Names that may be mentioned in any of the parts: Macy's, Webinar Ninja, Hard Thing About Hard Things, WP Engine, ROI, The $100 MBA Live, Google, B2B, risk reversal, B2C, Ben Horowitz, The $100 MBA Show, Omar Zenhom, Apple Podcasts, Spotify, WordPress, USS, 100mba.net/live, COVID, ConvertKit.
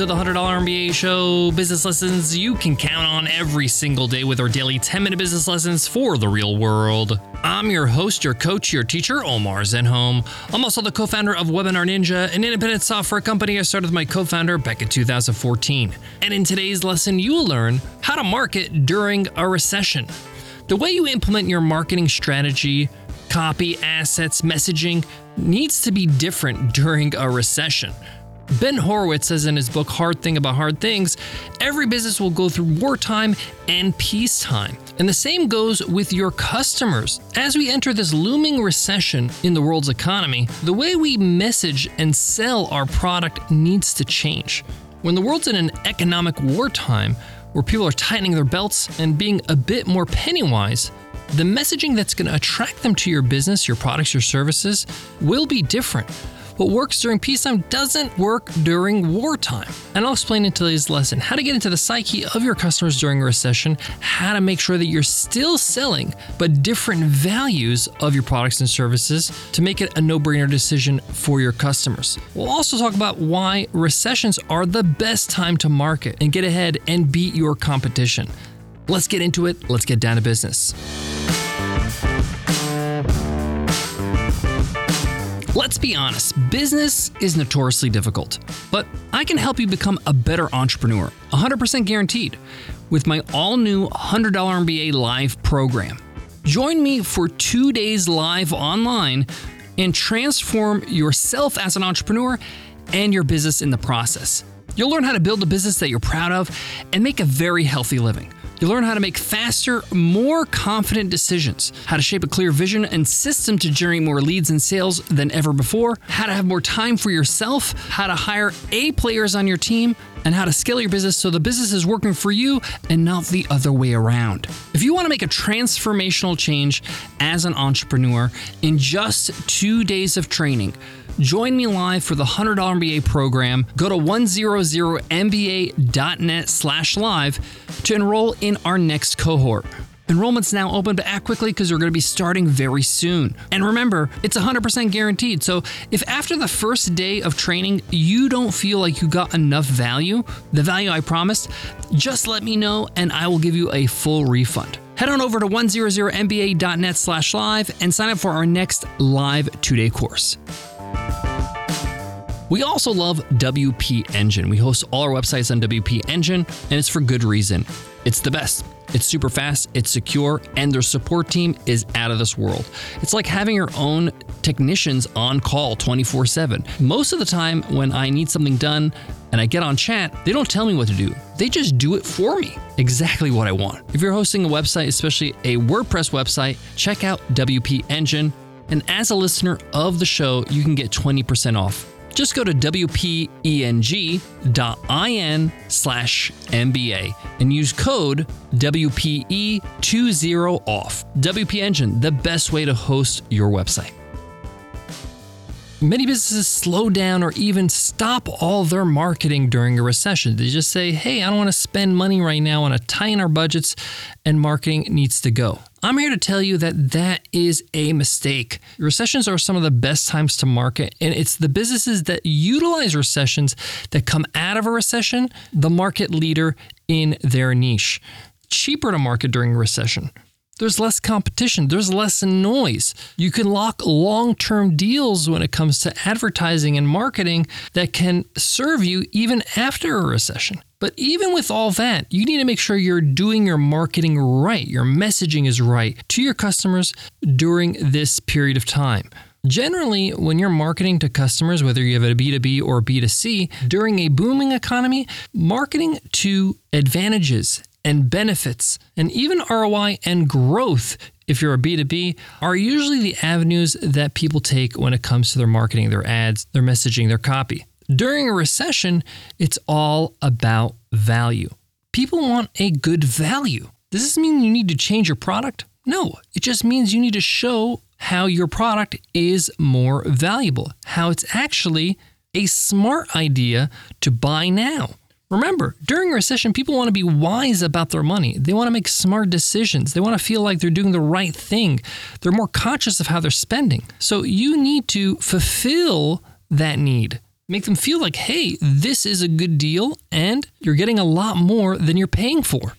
to the $100 MBA Show, business lessons you can count on every single day with our daily 10-minute business lessons for the real world. I'm your host, your coach, your teacher, Omar Zenhom. I'm also the co-founder of Webinar Ninja, an independent software company I started with my co-founder back in 2014. And in today's lesson, you will learn how to market during a recession. The way you implement your marketing strategy, copy, assets, messaging needs to be different during a recession. Ben Horowitz says in his book, Hard Thing About Hard Things, every business will go through wartime and peacetime. And the same goes with your customers. As we enter this looming recession in the world's economy, the way we message and sell our product needs to change. When the world's in an economic wartime, where people are tightening their belts and being a bit more penny-wise, the messaging that's going to attract them to your business, your products, your services will be different. What works during peacetime doesn't work during wartime. And I'll explain in today's lesson how to get into the psyche of your customers during a recession, how to make sure that you're still selling, but different values of your products and services to make it a no-brainer decision for your customers. We'll also talk about why recessions are the best time to market and get ahead and beat your competition. Let's get into it. Let's get down to business. Let's be honest, business is notoriously difficult, but I can help you become a better entrepreneur, 100% guaranteed, with my all-new $100 MBA Live program. Join me for 2 days live online and transform yourself as an entrepreneur and your business in the process. You'll learn how to build a business that you're proud of and make a very healthy living. You'll learn how to make faster, more confident decisions, how to shape a clear vision and system to generate more leads and sales than ever before, how to have more time for yourself, how to hire A players on your team, and how to scale your business so the business is working for you and not the other way around. If you want to make a transformational change as an entrepreneur in just 2 days of training, join me live for the $100 MBA program. Go to 100mba.net/live to enroll in our next cohort. Enrollment's now open, but act quickly because we're going to be starting very soon. And remember, it's 100% guaranteed. So if after the first day of training, you don't feel like you got enough value, the value I promised, just let me know and I will give you a full refund. Head on over to 100mba.net/live and sign up for our next live 2-day course. We also love WP Engine. We host all our websites on WP Engine, and it's for good reason. It's the best. It's super fast, it's secure, and their support team is out of this world. It's like having your own technicians on call 24/7. Most of the time when I need something done and I get on chat, they don't tell me what to do. They just do it for me, exactly what I want. If you're hosting a website, especially a WordPress website, check out WP Engine. And as a listener of the show, you can get 20% off. Just go to wpeng.in/MBA and use code WPE20 off. WP Engine, the best way to host your website. Many businesses slow down or even stop all their marketing during a recession. They just say, hey, I don't want to spend money right now. I want to tighten our budgets and marketing needs to go. I'm here to tell you that that is a mistake. Recessions are some of the best times to market, and it's the businesses that utilize recessions that come out of a recession the market leader in their niche. Cheaper to market during a recession. There's less competition. There's less noise. You can lock long-term deals when it comes to advertising and marketing that can serve you even after a recession. But even with all that, you need to make sure you're doing your marketing right. Your messaging is right to your customers during this period of time. Generally, when you're marketing to customers, whether you have a B2B or B2C, during a booming economy, marketing to advantages and benefits, and even ROI and growth, if you're a B2B, are usually the avenues that people take when it comes to their marketing, their ads, their messaging, their copy. During a recession, it's all about value. People want a good value. Does this mean you need to change your product? No, it just means you need to show how your product is more valuable, how it's actually a smart idea to buy now. Remember, during a recession, people want to be wise about their money. They want to make smart decisions. They want to feel like they're doing the right thing. They're more conscious of how they're spending. So you need to fulfill that need. Make them feel like, hey, this is a good deal and you're getting a lot more than you're paying for.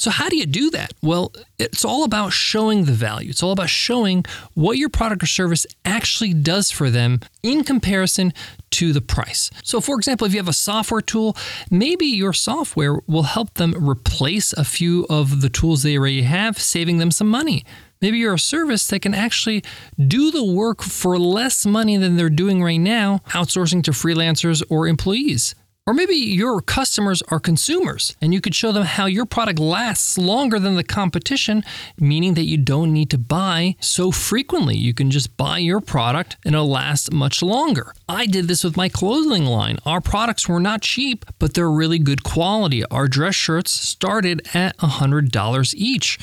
So how do you do that? Well, it's all about showing the value. It's all about showing what your product or service actually does for them in comparison to the price. So for example, if you have a software tool, maybe your software will help them replace a few of the tools they already have, saving them some money. Maybe you're a service that can actually do the work for less money than they're doing right now, outsourcing to freelancers or employees. Or maybe your customers are consumers and you could show them how your product lasts longer than the competition, meaning that you don't need to buy so frequently. You can just buy your product and it'll last much longer. I did this with my clothing line. Our products were not cheap, but they're really good quality. Our dress shirts started at $100 each,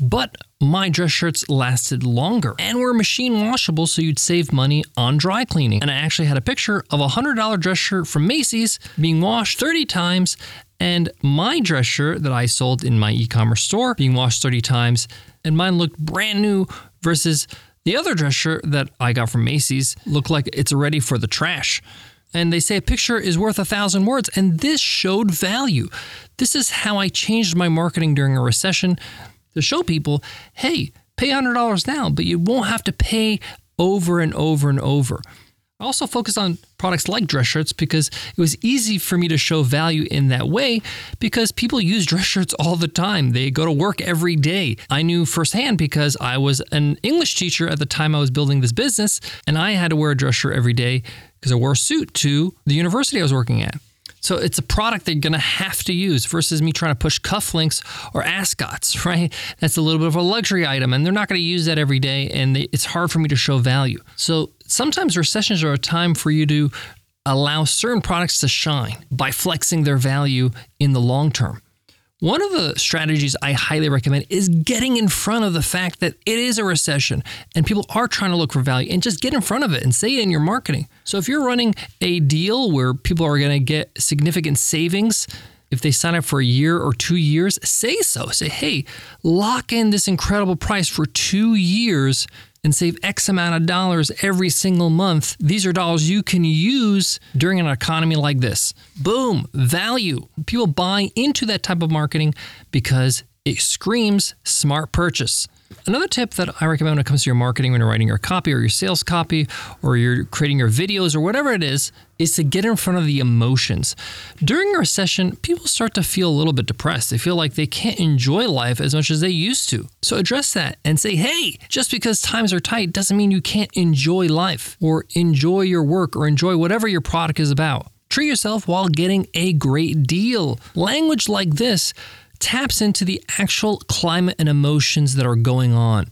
but my dress shirts lasted longer and were machine washable, so you'd save money on dry cleaning. And I actually had a picture of a $100 dress shirt from Macy's being washed 30 times and my dress shirt that I sold in my e-commerce store being washed 30 times and mine looked brand new versus the other dress shirt that I got from Macy's looked like it's ready for the trash. And they say a picture is worth 1,000 words, and this showed value. This is how I changed my marketing during a recession, to show people, hey, pay $100 now, but you won't have to pay over and over and over. I also focused on products like dress shirts because it was easy for me to show value in that way because people use dress shirts all the time. They go to work every day. I knew firsthand because I was an English teacher at the time I was building this business, and I had to wear a dress shirt every day because I wore a suit to the university I was working at. So it's a product they're going to have to use versus me trying to push cufflinks or ascots, right? That's a little bit of a luxury item and they're not going to use that every day and it's hard for me to show value. So sometimes recessions are a time for you to allow certain products to shine by flexing their value in the long term. One of the strategies I highly recommend is getting in front of the fact that it is a recession and people are trying to look for value, and just get in front of it and say it in your marketing. So if you're running a deal where people are going to get significant savings if they sign up for a year or 2 years, say so. Say, hey, lock in this incredible price for 2 years and save X amount of dollars every single month. These are dollars you can use during an economy like this. Boom, value. People buy into that type of marketing because it screams smart purchase. Another tip that I recommend when it comes to your marketing, when you're writing your copy or your sales copy, or you're creating your videos or whatever it is to get in front of the emotions. During a recession, people start to feel a little bit depressed. They feel like they can't enjoy life as much as they used to. So address that and say, hey, just because times are tight doesn't mean you can't enjoy life or enjoy your work or enjoy whatever your product is about. Treat yourself while getting a great deal. Language like this taps into the actual climate and emotions that are going on.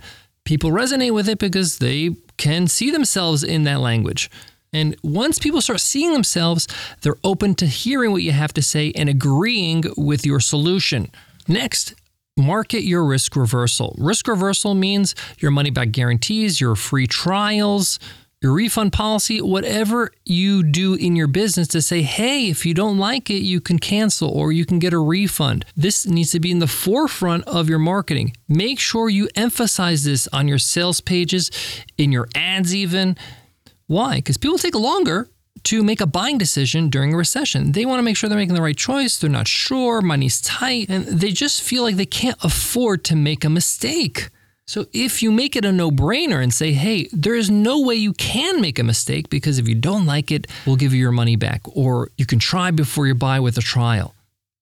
People resonate with it because they can see themselves in that language. And once people start seeing themselves, they're open to hearing what you have to say and agreeing with your solution. Next, market your risk reversal. Risk reversal means your money back guarantees, your free trials, your refund policy, whatever you do in your business to say, hey, if you don't like it, you can cancel or you can get a refund. This needs to be in the forefront of your marketing. Make sure you emphasize this on your sales pages, in your ads even. Why? Because people take longer to make a buying decision during a recession. They want to make sure they're making the right choice. They're not sure, money's tight, and they just feel like they can't afford to make a mistake. So if you make it a no-brainer and say, hey, there is no way you can make a mistake because if you don't like it, we'll give you your money back, or you can try before you buy with a trial.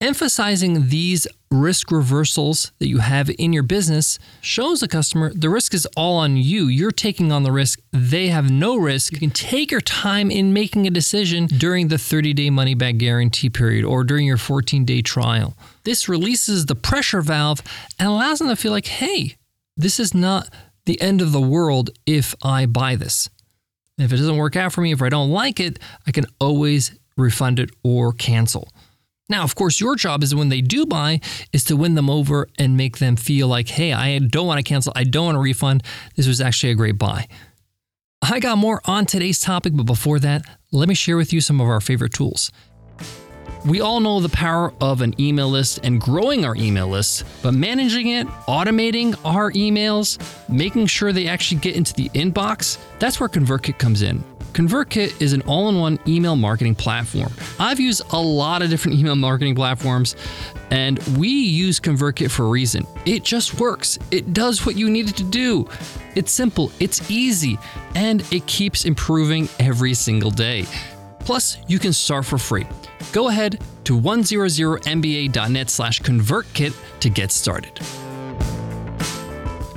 Emphasizing these risk reversals that you have in your business shows the customer the risk is all on you. You're taking on the risk. They have no risk. You can take your time in making a decision during the 30-day money-back guarantee period or during your 14-day trial. This releases the pressure valve and allows them to feel like, hey, this is not the end of the world if I buy this. If it doesn't work out for me, if I don't like it, I can always refund it or cancel. Now, of course, your job is when they do buy is to win them over and make them feel like, hey, I don't want to cancel. I don't want to refund. This was actually a great buy. I got more on today's topic, but before that, let me share with you some of our favorite tools. We all know the power of an email list and growing our email list, but managing it, automating our emails, making sure they actually get into the inbox, that's where ConvertKit comes in. ConvertKit is an all-in-one email marketing platform. I've used a lot of different email marketing platforms, and we use ConvertKit for a reason. It just works. It does what you need it to do. It's simple, it's easy, and it keeps improving every single day. Plus, you can start for free. Go ahead to 100mba.net/ConvertKit to get started.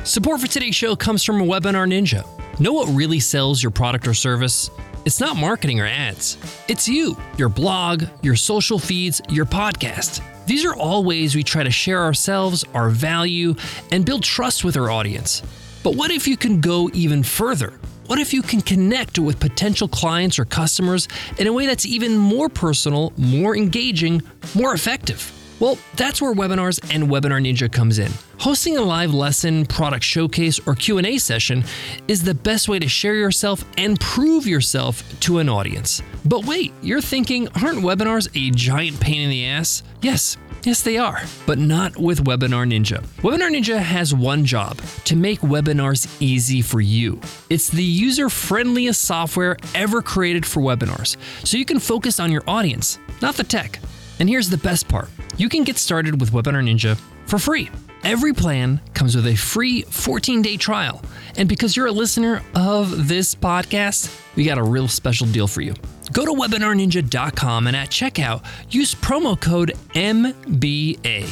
Support for today's show comes from Webinar Ninja. Know what really sells your product or service? It's not marketing or ads. It's you, your blog, your social feeds, your podcast. These are all ways we try to share ourselves, our value, and build trust with our audience. But what if you can go even further? What if you can connect with potential clients or customers in a way that's even more personal, more engaging, more effective? Well, that's where webinars and Webinar Ninja comes in. Hosting a live lesson, product showcase, or Q&A session is the best way to share yourself and prove yourself to an audience. But wait, you're thinking, aren't webinars a giant pain in the ass? Yes, they are, but not with Webinar Ninja. Webinar Ninja has one job, to make webinars easy for you. It's the user-friendliest software ever created for webinars, so you can focus on your audience, not the tech. And here's the best part. You can get started with Webinar Ninja for free. Every plan comes with a free 14-day trial. And because you're a listener of this podcast, we got a real special deal for you. Go to WebinarNinja.com and at checkout, use promo code MBA,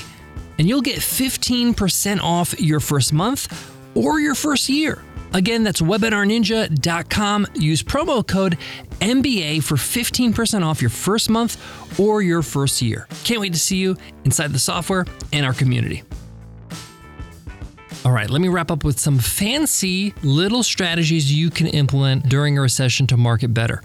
and you'll get 15% off your first month or your first year. Again, that's WebinarNinja.com. Use promo code MBA for 15% off your first month or your first year. Can't wait to see you inside the software and our community. All right, let me wrap up with some fancy little strategies you can implement during a recession to market better.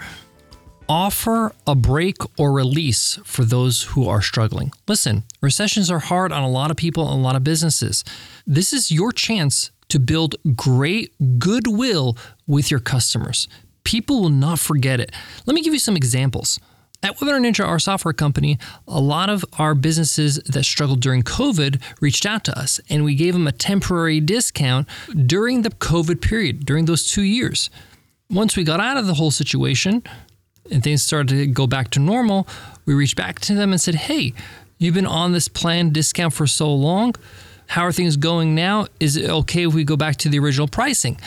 Offer a break or release for those who are struggling. Listen, recessions are hard on a lot of people and a lot of businesses. This is your chance to build great goodwill with your customers. People will not forget it. Let me give you some examples. At Webinar Ninja, our software company, a lot of our businesses that struggled during COVID reached out to us, and we gave them a temporary discount during the COVID period, during those 2 years. Once we got out of the whole situation and things started to go back to normal, we reached back to them and said, hey, you've been on this planned discount for so long. How are things going now? Is it okay if we go back to the original pricing?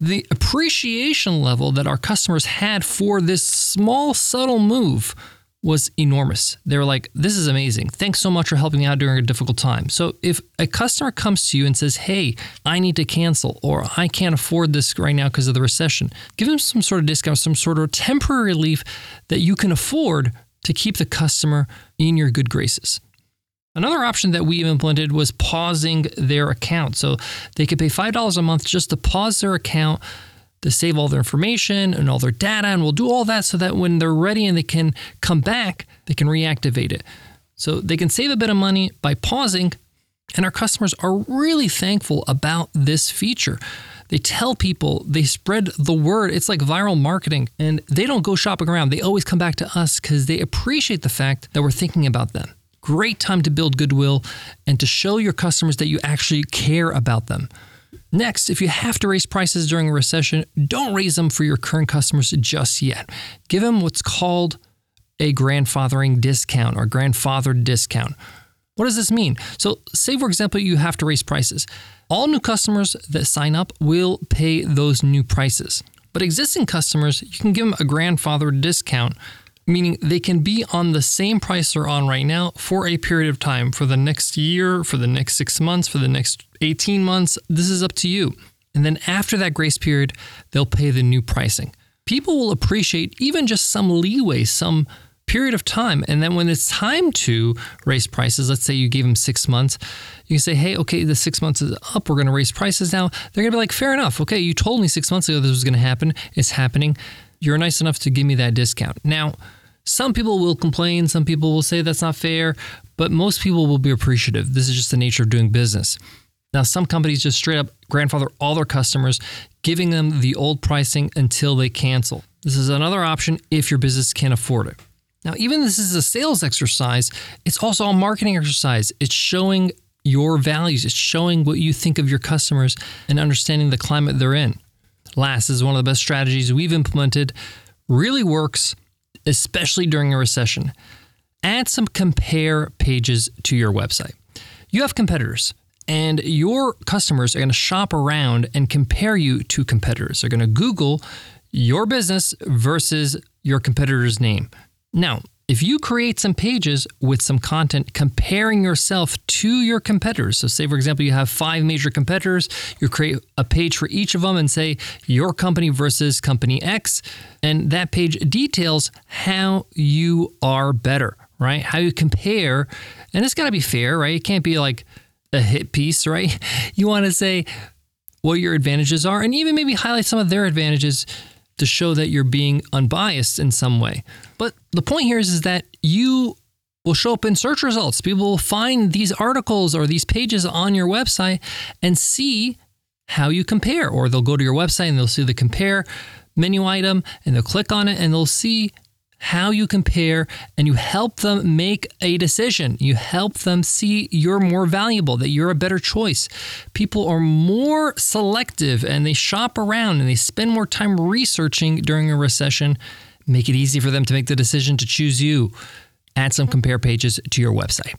The appreciation level that our customers had for this small, subtle move was enormous. They were like, this is amazing. Thanks so much for helping me out during a difficult time. So if a customer comes to you and says, hey, I need to cancel, or I can't afford this right now because of the recession, give them some sort of discount, some sort of temporary relief that you can afford to keep the customer in your good graces. Another option that we implemented was pausing their account. So they could pay $5 a month just to pause their account, to save all their information and all their data, and we'll do all that so that when they're ready and they can come back, they can reactivate it. So they can save a bit of money by pausing, and our customers are really thankful about this feature. They tell people, they spread the word. It's like viral marketing, and they don't go shopping around. They always come back to us because they appreciate the fact that we're thinking about them. Great time to build goodwill and to show your customers that you actually care about them. Next, if you have to raise prices during a recession, don't raise them for your current customers just yet. Give them what's called a grandfathering discount or grandfathered discount. What does this mean? So say, for example, you have to raise prices. All new customers that sign up will pay those new prices. But existing customers, you can give them a grandfathered discount, meaning they can be on the same price they're on right now for a period of time, for the next year, for the next 6 months, for the next 18 months. This is up to you. And then after that grace period, they'll pay the new pricing. People will appreciate even just some leeway, some period of time. And then when it's time to raise prices, let's say you gave them 6 months, you can say, hey, okay, the 6 months is up. We're going to raise prices now. They're going to be like, fair enough. Okay, you told me 6 months ago this was going to happen. It's happening. You're nice enough to give me that discount. Now, some people will complain. Some people will say that's not fair, but most people will be appreciative. This is just the nature of doing business. Now, some companies just straight up grandfather all their customers, giving them the old pricing until they cancel. This is another option if your business can't afford it. Now, even this is a sales exercise, it's also a marketing exercise. It's showing your values. It's showing what you think of your customers and understanding the climate they're in. Last, is one of the best strategies we've implemented. really works, especially during a recession. Add some compare pages to your website. You have competitors, and your customers are going to shop around and compare you to competitors. They're going to Google your business versus your competitor's name. Now, if you create some pages with some content comparing yourself to your competitors, so say, for example, you have 5 major competitors, you create a page for each of them and say your company versus company X, and that page details how you are better, right? How you compare, and it's got to be fair, right? It can't be like a hit piece, right? You want to say what your advantages are and even maybe highlight some of their advantages to show that you're being unbiased in some way. But the point here is that you will show up in search results. People will find these articles or these pages on your website and see how you compare, or they'll go to your website and they'll see the compare menu item and they'll click on it and they'll see how you compare, and you help them make a decision. You help them see you're more valuable, that you're a better choice. People are more selective and they shop around and they spend more time researching during a recession. Make it easy for them to make the decision to choose you. Add some compare pages to your website.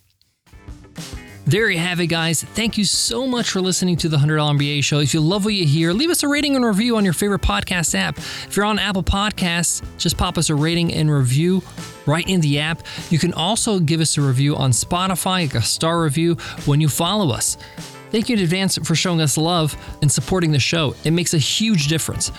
There you have it, guys. Thank you so much for listening to The $100 MBA Show. If you love what you hear, leave us a rating and review on your favorite podcast app. If you're on Apple Podcasts, just pop us a rating and review right in the app. You can also give us a review on Spotify, like a star review, when you follow us. Thank you in advance for showing us love and supporting the show. It makes a huge difference.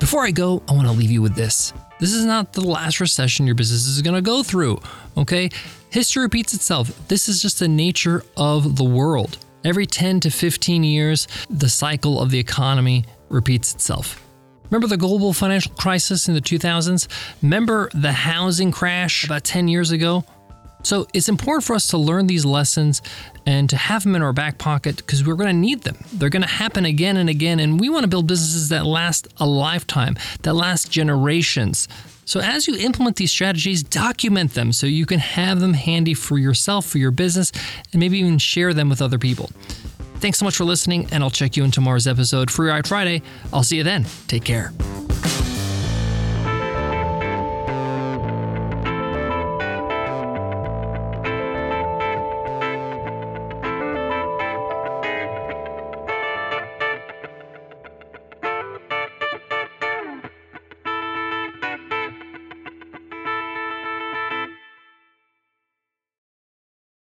Before I go, I want to leave you with this. This is not the last recession your business is going to go through, okay? History repeats itself. This is just the nature of the world. Every 10 to 15 years, the cycle of the economy repeats itself. Remember the global financial crisis in the 2000s? Remember the housing crash about 10 years ago? So it's important for us to learn these lessons and to have them in our back pocket because we're going to need them. They're going to happen again and again, and we want to build businesses that last a lifetime, that last generations. So as you implement these strategies, document them so you can have them handy for yourself, for your business, and maybe even share them with other people. Thanks so much for listening, and I'll check you in tomorrow's episode, Free Ride Friday. I'll see you then. Take care.